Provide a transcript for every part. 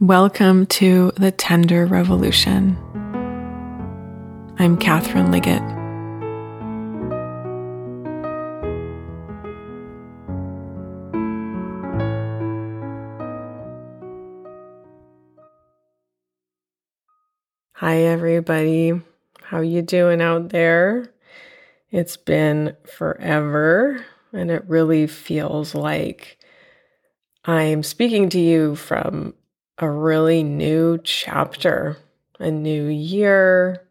Welcome to The Tender Revolution. I'm Catherine Liggett. Hi everybody. How you doing out there? It's been forever, and it really feels like I'm speaking to you from a really new chapter, a new year,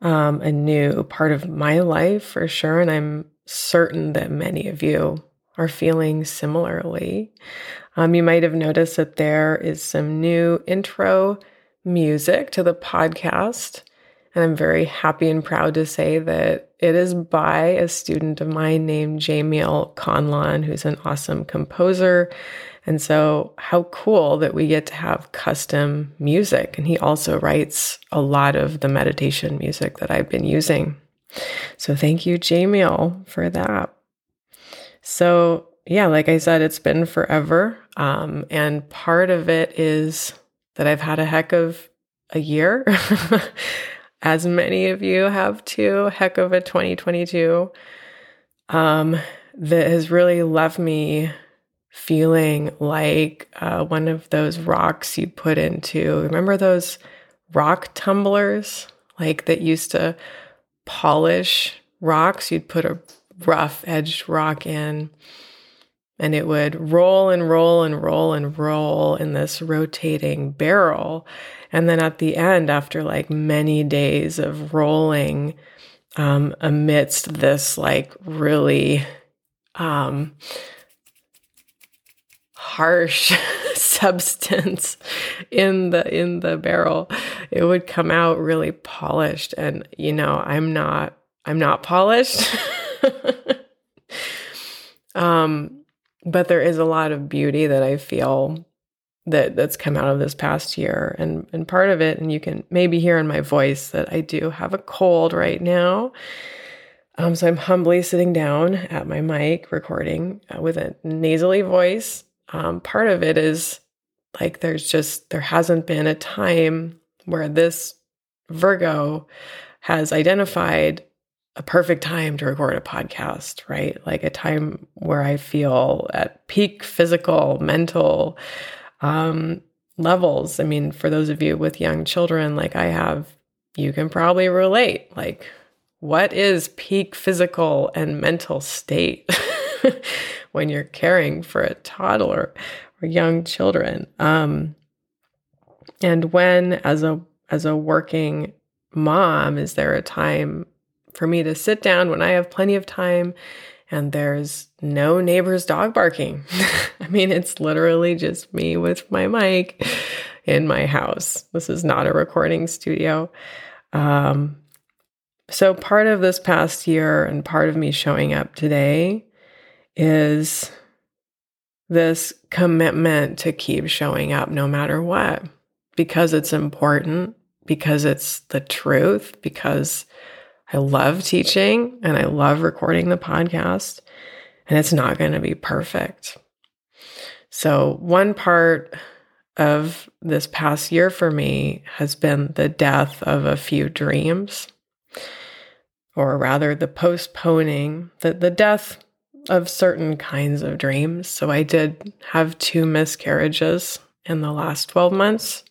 a new part of my life for sure. And I'm certain that many of you are feeling similarly. You might have noticed that there is some new intro music to the podcast. And I'm very happy and proud to say that it is by a student of mine named Jamil Conlon, who's an awesome composer. And so how cool that we get to have custom music. And he also writes a lot of the meditation music that I've been using. So thank you, Jamil, for that. So yeah, like I said, it's been forever. And part of it is that I've had a heck of a year, as many of you have too, heck of a 2022, that has really left me feeling like one of those rocks you put into, remember those rock tumblers, like that used to polish rocks? You'd put a rough edged rock in and it would roll and roll and roll and roll in this rotating barrel. And then at the end, after like many days of rolling amidst this like really harsh substance in the barrel, it would come out really polished. And you know, I'm not polished. But there is a lot of beauty that I feel that's come out of this past year. And part of it, and you can maybe hear in my voice that I do have a cold right now. So I'm humbly sitting down at my mic recording with a nasally voice. Part of it is like there hasn't been a time where this Virgo has identified a perfect time to record a podcast, right? Like a time where I feel at peak physical, mental levels. I mean, for those of you with young children, like I have, you can probably relate. Like, what is peak physical and mental state when you're caring for a toddler or young children? And when, as a working mom, is there a time for me to sit down when I have plenty of time and there's no neighbor's dog barking? I mean, it's literally just me with my mic in my house. This is not a recording studio. So part of this past year and part of me showing up today is this commitment to keep showing up no matter what, because it's important, because it's the truth, because I love teaching and I love recording the podcast, and it's not going to be perfect. So one part of this past year for me has been the death of a few dreams, or rather the postponing, the death of certain kinds of dreams. So I did have 2 miscarriages in the last 12 months,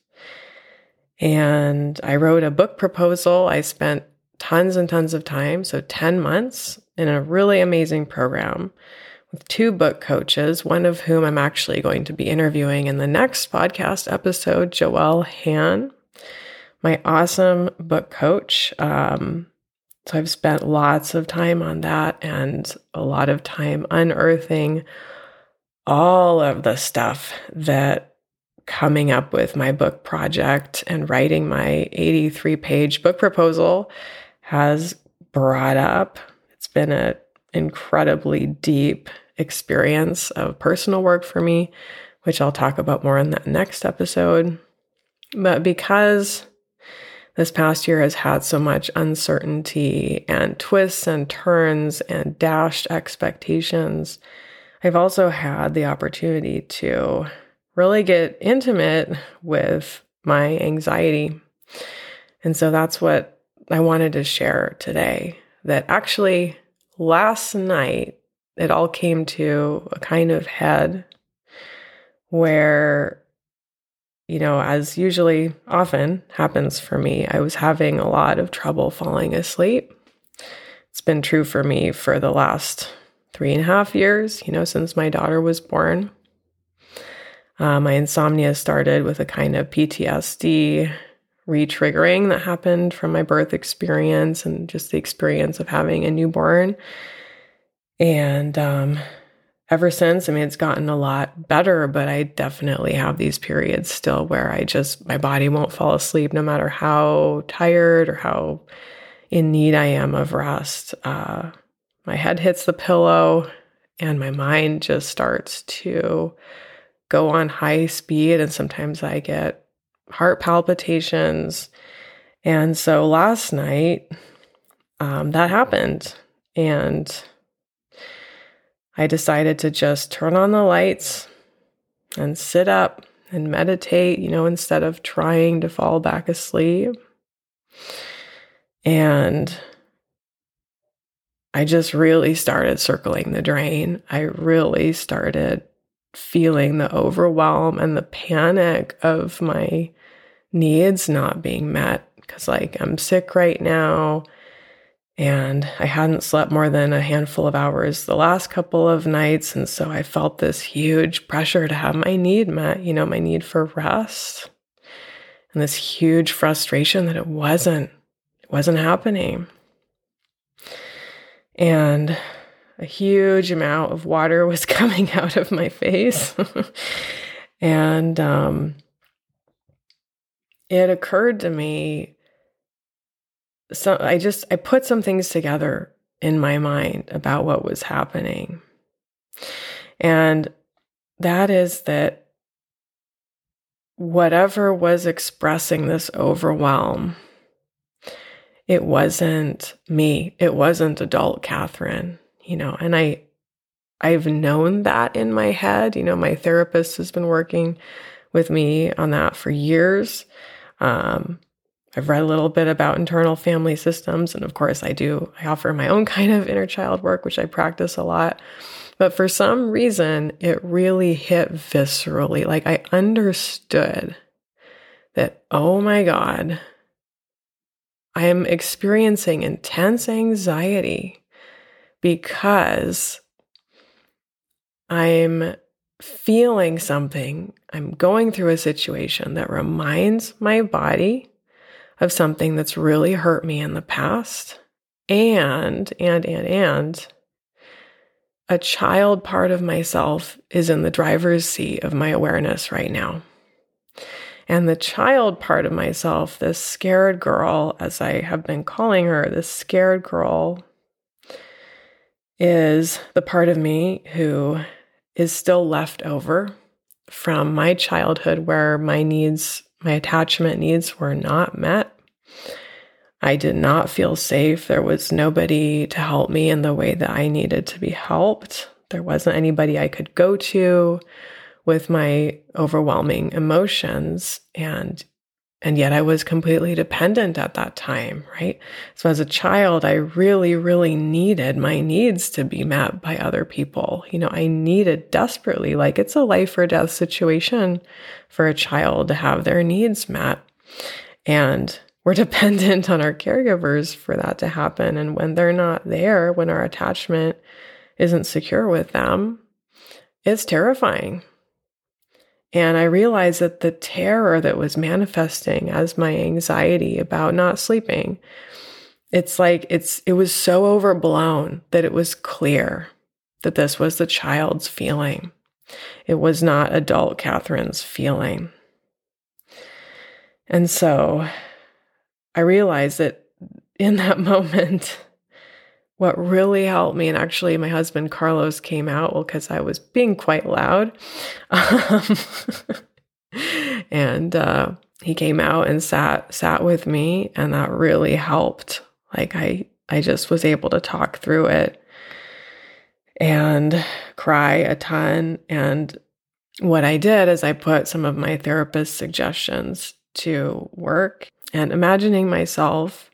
and I wrote a book proposal. I spent tons and tons of time, so 10 months in a really amazing program with 2 book coaches, one of whom I'm actually going to be interviewing in the next podcast episode, Joelle Han, my awesome book coach. So I've spent lots of time on that and a lot of time unearthing all of the stuff that coming up with my book project and writing my 83-page book proposal has brought up. It's been an incredibly deep experience of personal work for me, which I'll talk about more in that next episode. But because this past year has had so much uncertainty and twists and turns and dashed expectations, I've also had the opportunity to really get intimate with my anxiety. And so that's what I wanted to share today, that actually last night, it all came to a kind of head where, you know, as usually often happens for me, I was having a lot of trouble falling asleep. It's been true for me for the last 3.5 years, you know, since my daughter was born. My insomnia started with a kind of PTSD re-triggering that happened from my birth experience and just the experience of having a newborn. And ever since, I mean, it's gotten a lot better, but I definitely have these periods still where I just, my body won't fall asleep no matter how tired or how in need I am of rest. My head hits the pillow and my mind just starts to go on high speed. And sometimes I get heart palpitations. And so last night, that happened. And I decided to just turn on the lights and sit up and meditate, you know, instead of trying to fall back asleep. And I just really started circling the drain. I really started feeling the overwhelm and the panic of my needs not being met because, like, I'm sick right now. And I hadn't slept more than a handful of hours the last couple of nights. And so I felt this huge pressure to have my need met, you know, my need for rest. And this huge frustration that it wasn't happening. And a huge amount of water was coming out of my face. And it occurred to me, so I put some things together in my mind about what was happening. And that is that whatever was expressing this overwhelm, it wasn't me. It wasn't adult Catherine, you know, and I've known that in my head. You know, my therapist has been working with me on that for years. I've read a little bit about internal family systems, and of course I offer my own kind of inner child work, which I practice a lot. But for some reason, it really hit viscerally. Like, I understood that, oh my God, I am experiencing intense anxiety because I'm feeling something. I'm going through a situation that reminds my body of something that's really hurt me in the past, and a child part of myself is in the driver's seat of my awareness right now. And the child part of myself, this scared girl, as I have been calling her, this scared girl, is the part of me who is still left over from my childhood where my attachment needs were not met. I did not feel safe. There was nobody to help me in the way that I needed to be helped. There wasn't anybody I could go to with my overwhelming emotions. And yet I was completely dependent at that time, right? So as a child, I really, really needed my needs to be met by other people. You know, I needed desperately, like, it's a life or death situation for a child to have their needs met. And we're dependent on our caregivers for that to happen. And when they're not there, when our attachment isn't secure with them, it's terrifying. And I realized that the terror that was manifesting as my anxiety about not sleeping, it was so overblown that it was clear that this was the child's feeling. It was not adult Catherine's feeling. And so I realized that in that moment, what really helped me, and actually my husband Carlos came out, well, because I was being quite loud. And he came out and sat with me, and that really helped. Like, I just was able to talk through it and cry a ton. And what I did is I put some of my therapist's suggestions to work and imagining myself,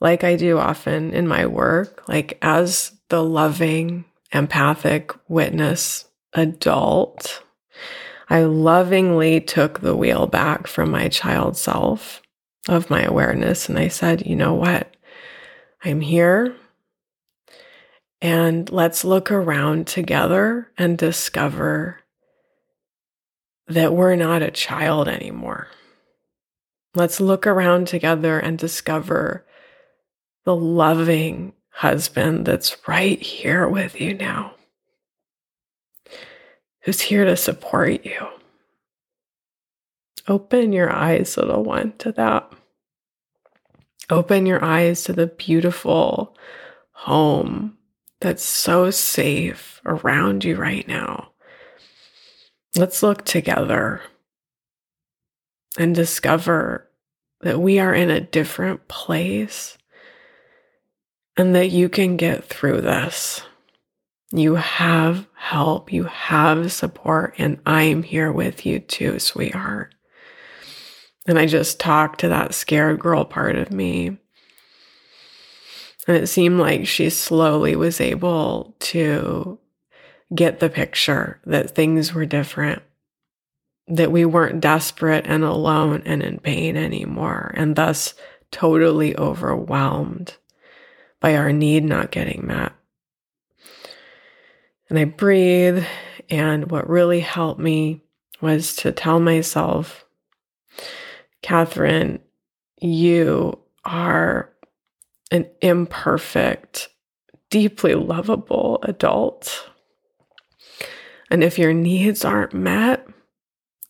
like I do often in my work, like as the loving, empathic witness adult, I lovingly took the wheel back from my child self of my awareness. And I said, you know what? I'm here. And let's look around together and discover that we're not a child anymore. Let's look around together and discover the loving husband that's right here with you now, who's here to support you. Open your eyes, little one, to that. Open your eyes to the beautiful home that's so safe around you right now. Let's look together and discover that we are in a different place and that you can get through this. You have help, you have support, and I'm here with you too, sweetheart. And I just talked to that scared girl part of me. And it seemed like she slowly was able to get the picture that things were different, that we weren't desperate and alone and in pain anymore, and thus totally overwhelmed by our need not getting met. And I breathe, and what really helped me was to tell myself, Catherine, you are an imperfect, deeply lovable adult. And if your needs aren't met,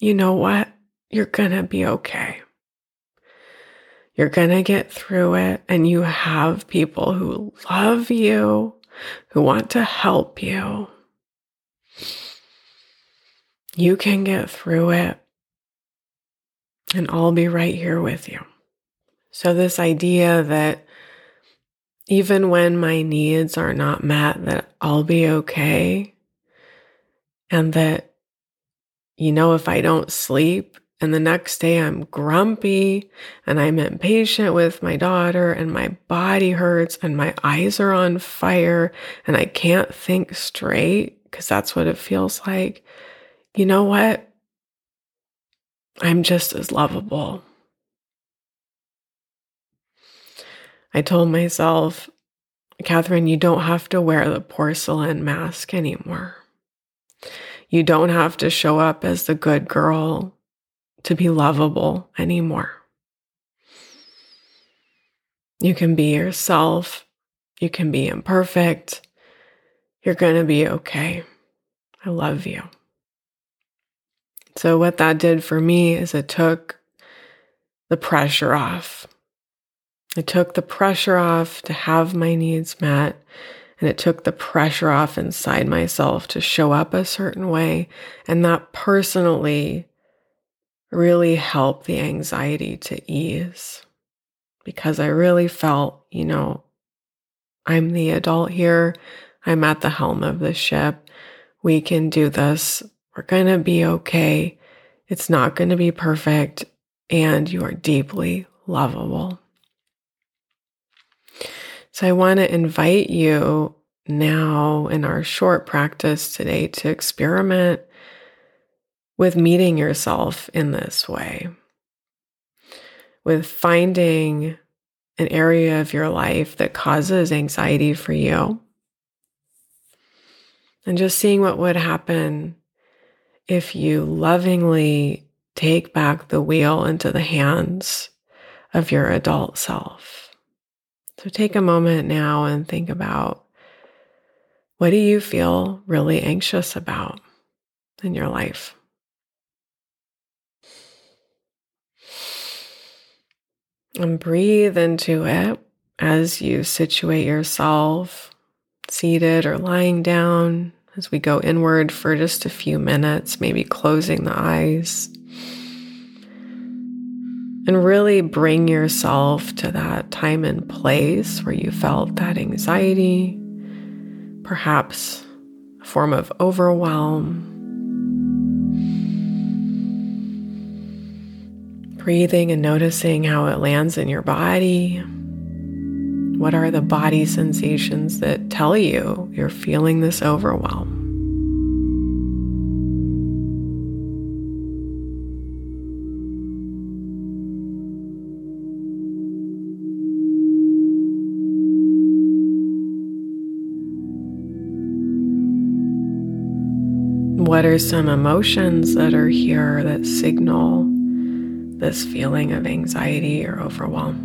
you know what? You're going to be okay. You're going to get through it. And you have people who love you, who want to help you. You can get through it. And I'll be right here with you. So this idea that even when my needs are not met, that I'll be okay. And that, you know, if I don't sleep and the next day I'm grumpy and I'm impatient with my daughter and my body hurts and my eyes are on fire and I can't think straight because that's what it feels like, you know what? I'm just as lovable. I told myself, Catherine, you don't have to wear the porcelain mask anymore. You don't have to show up as the good girl to be lovable anymore. You can be yourself. You can be imperfect. You're going to be okay. I love you. So what that did for me is it took the pressure off. It took the pressure off to have my needs met. And it took the pressure off inside myself to show up a certain way. And that personally really helped the anxiety to ease because I really felt, you know, I'm the adult here. I'm at the helm of the ship. We can do this. We're going to be okay. It's not going to be perfect. And you are deeply lovable. So I want to invite you now in our short practice today to experiment with meeting yourself in this way, with finding an area of your life that causes anxiety for you, and just seeing what would happen if you lovingly take back the wheel into the hands of your adult self. So take a moment now and think about, what do you feel really anxious about in your life? And breathe into it as you situate yourself, seated or lying down, as we go inward for just a few minutes, maybe closing the eyes. And really bring yourself to that time and place where you felt that anxiety, perhaps a form of overwhelm. breathing and noticing how it lands in your body. What are the body sensations that tell you you're feeling this overwhelm? What are some emotions that are here that signal this feeling of anxiety or overwhelm?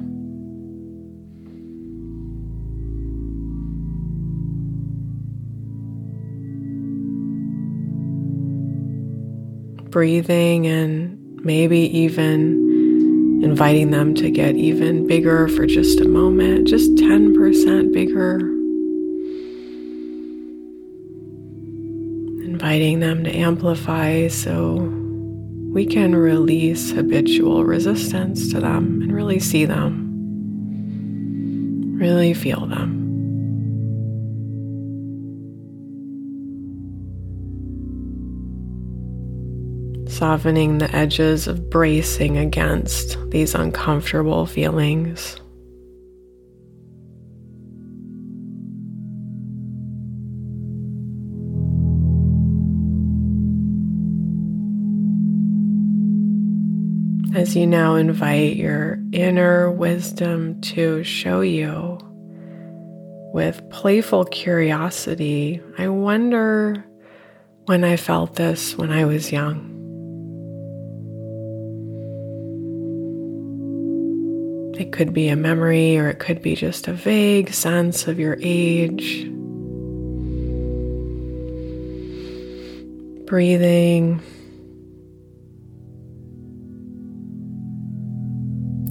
Breathing and maybe even inviting them to get even bigger for just a moment, just 10% bigger. Inviting them to amplify so we can release habitual resistance to them and really see them, really feel them. Softening the edges of bracing against these uncomfortable feelings. As you now invite your inner wisdom to show you with playful curiosity, I wonder when I felt this when I was young. It could be a memory, or it could be just a vague sense of your age. Breathing.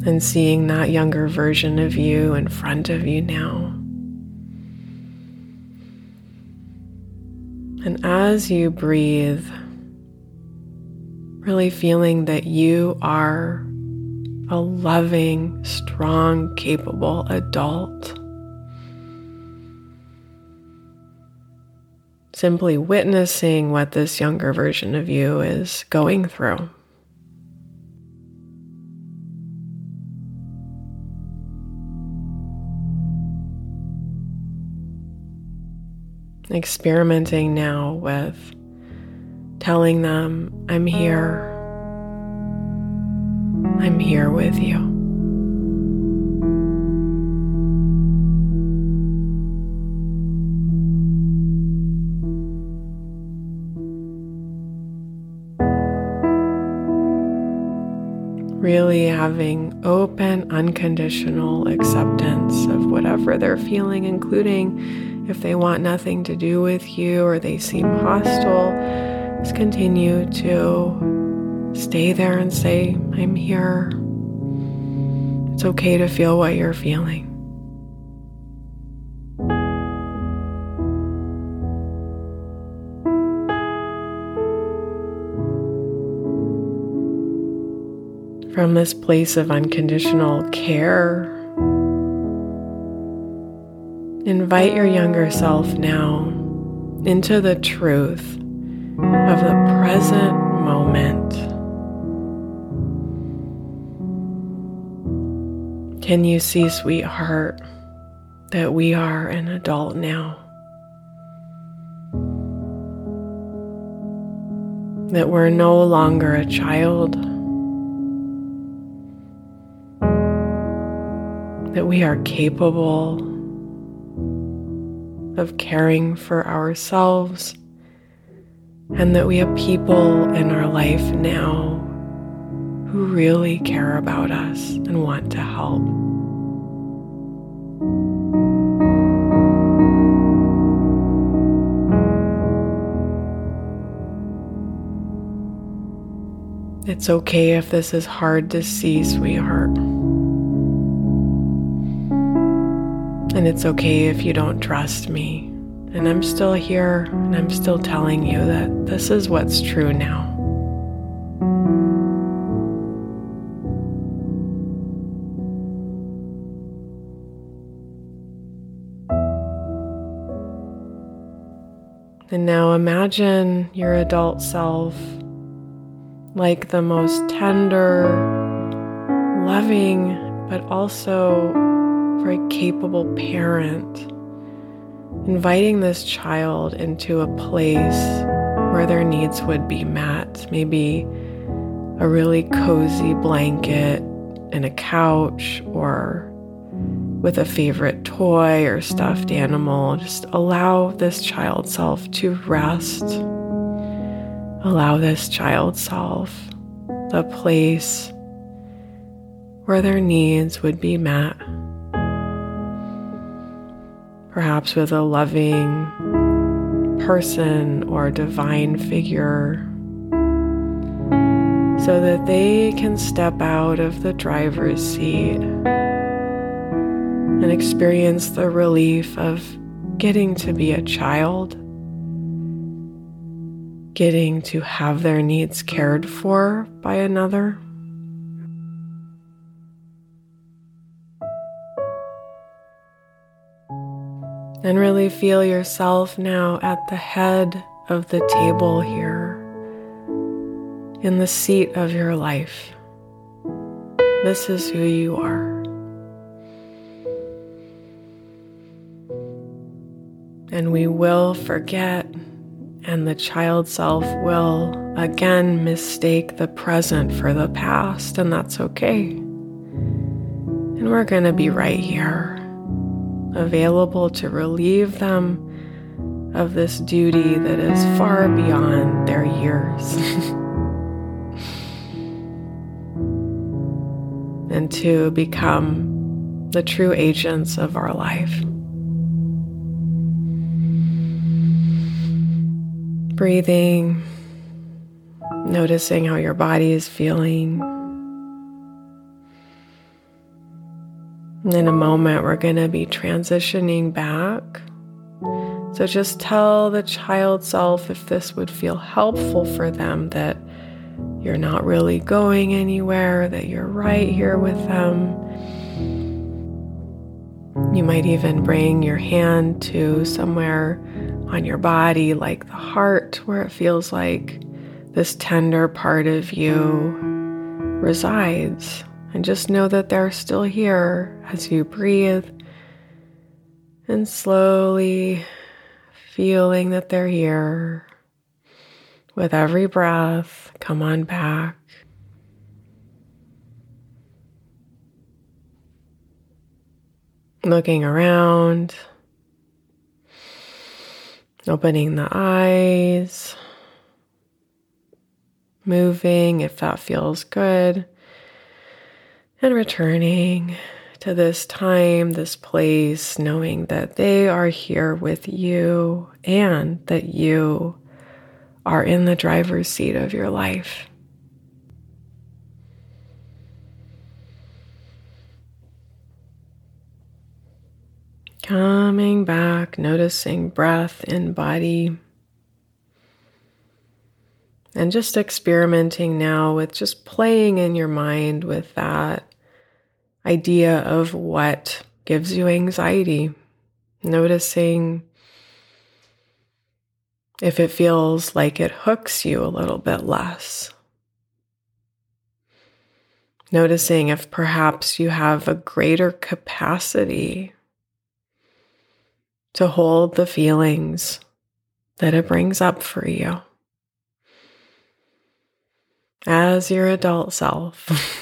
And seeing that younger version of you in front of you now. And as you breathe, really feeling that you are a loving, strong, capable adult. Simply witnessing what this younger version of you is going through. Experimenting now with telling them, I'm here with you. Really having open, unconditional acceptance of whatever they're feeling, including if they want nothing to do with you or they seem hostile. Just continue to stay there and say, I'm here. It's okay to feel what you're feeling. From this place of unconditional care, invite your younger self now into the truth of the present moment. Can you see, sweetheart, that we are an adult now? That we're no longer a child. That we are capable of caring for ourselves, and that we have people in our life now who really care about us and want to help. It's okay if this is hard to see, sweetheart. And it's okay if you don't trust me. And I'm still here, and I'm still telling you that this is what's true now. And now imagine your adult self like the most tender, loving, but also very capable parent, inviting this child into a place where their needs would be met. Maybe a really cozy blanket and a couch, or with a favorite toy or stuffed animal. Just allow this child self to rest. Allow this child self the place where their needs would be met. Perhaps with a loving person or divine figure, so that they can step out of the driver's seat and experience the relief of getting to be a child, getting to have their needs cared for by another. And really feel yourself now at the head of the table here, in the seat of your life. This is who you are. And we will forget, and the child self will again mistake the present for the past, and that's okay. And we're going to be right here, available to relieve them of this duty that is far beyond their years. And to become the true agents of our life. Breathing, noticing how your body is feeling. In a moment, we're going to be transitioning back. So just tell the child self, if this would feel helpful for them, that you're not really going anywhere, that you're right here with them. You might even bring your hand to somewhere on your body, like the heart, where it feels like this tender part of you resides. And just know that they're still here as you breathe, and slowly feeling that they're here. With every breath, come on back. Looking around. Opening the eyes, moving if that feels good, and returning to this time, this place, knowing that they are here with you and that you are in the driver's seat of your life. Coming back, noticing breath in body. And just experimenting now with just playing in your mind with that idea of what gives you anxiety. Noticing if it feels like it hooks you a little bit less. Noticing if perhaps you have a greater capacity to hold the feelings that it brings up for you as your adult self.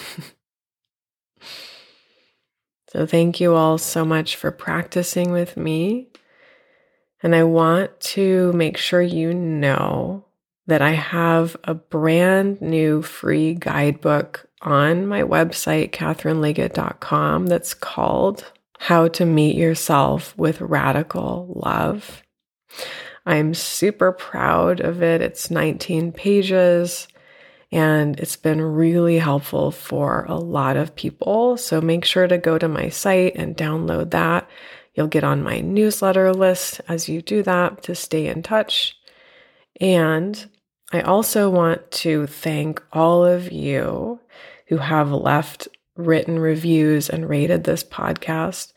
So thank you all so much for practicing with me. And I want to make sure you know that I have a brand new free guidebook on my website, catherineliggett.com, that's called How to Meet Yourself with Radical Love. I'm super proud of it. It's 19 pages, and it's been really helpful for a lot of people. So make sure to go to my site and download that. You'll get on my newsletter list as you do that to stay in touch. And I also want to thank all of you who have left written reviews and rated this podcast.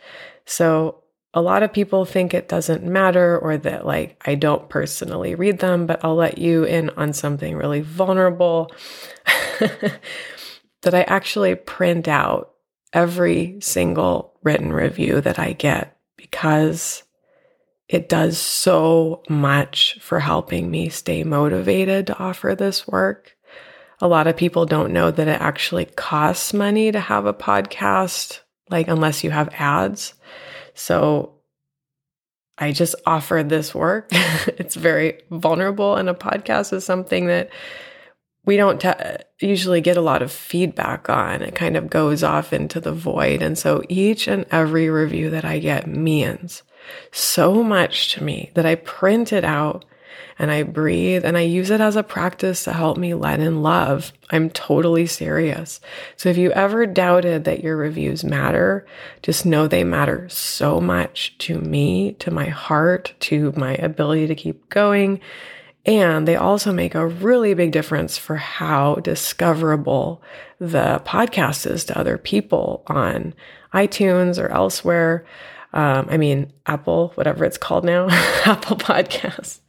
So a lot of people think it doesn't matter, or that like I don't personally read them, but I'll let you in on something really vulnerable. that I actually print out every single written review that I get, because it does so much for helping me stay motivated to offer this work. A lot of people don't know that it actually costs money to have a podcast, like unless you have ads. So I just offered this work. It's very vulnerable, and a podcast is something that we don't usually get a lot of feedback on. It kind of goes off into the void. And so each and every review that I get means so much to me that I print it out and I breathe and I use it as a practice to help me let in love. I'm totally serious. So if you ever doubted that your reviews matter, just know they matter so much to me, to my heart, to my ability to keep going. And they also make a really big difference for how discoverable the podcast is to other people on iTunes or elsewhere. Apple, whatever it's called now, Apple Podcasts.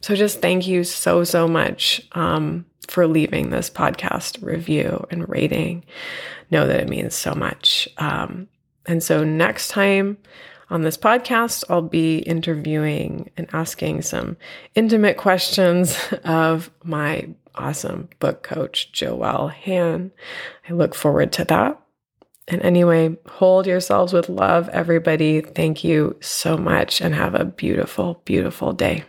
So just thank you so, so much for leaving this podcast review and rating. Know that it means so much. And so next time on this podcast, I'll be interviewing and asking some intimate questions of my awesome book coach, Joelle Han. I look forward to that. And anyway, hold yourselves with love, everybody. Thank you so much and have a beautiful, beautiful day.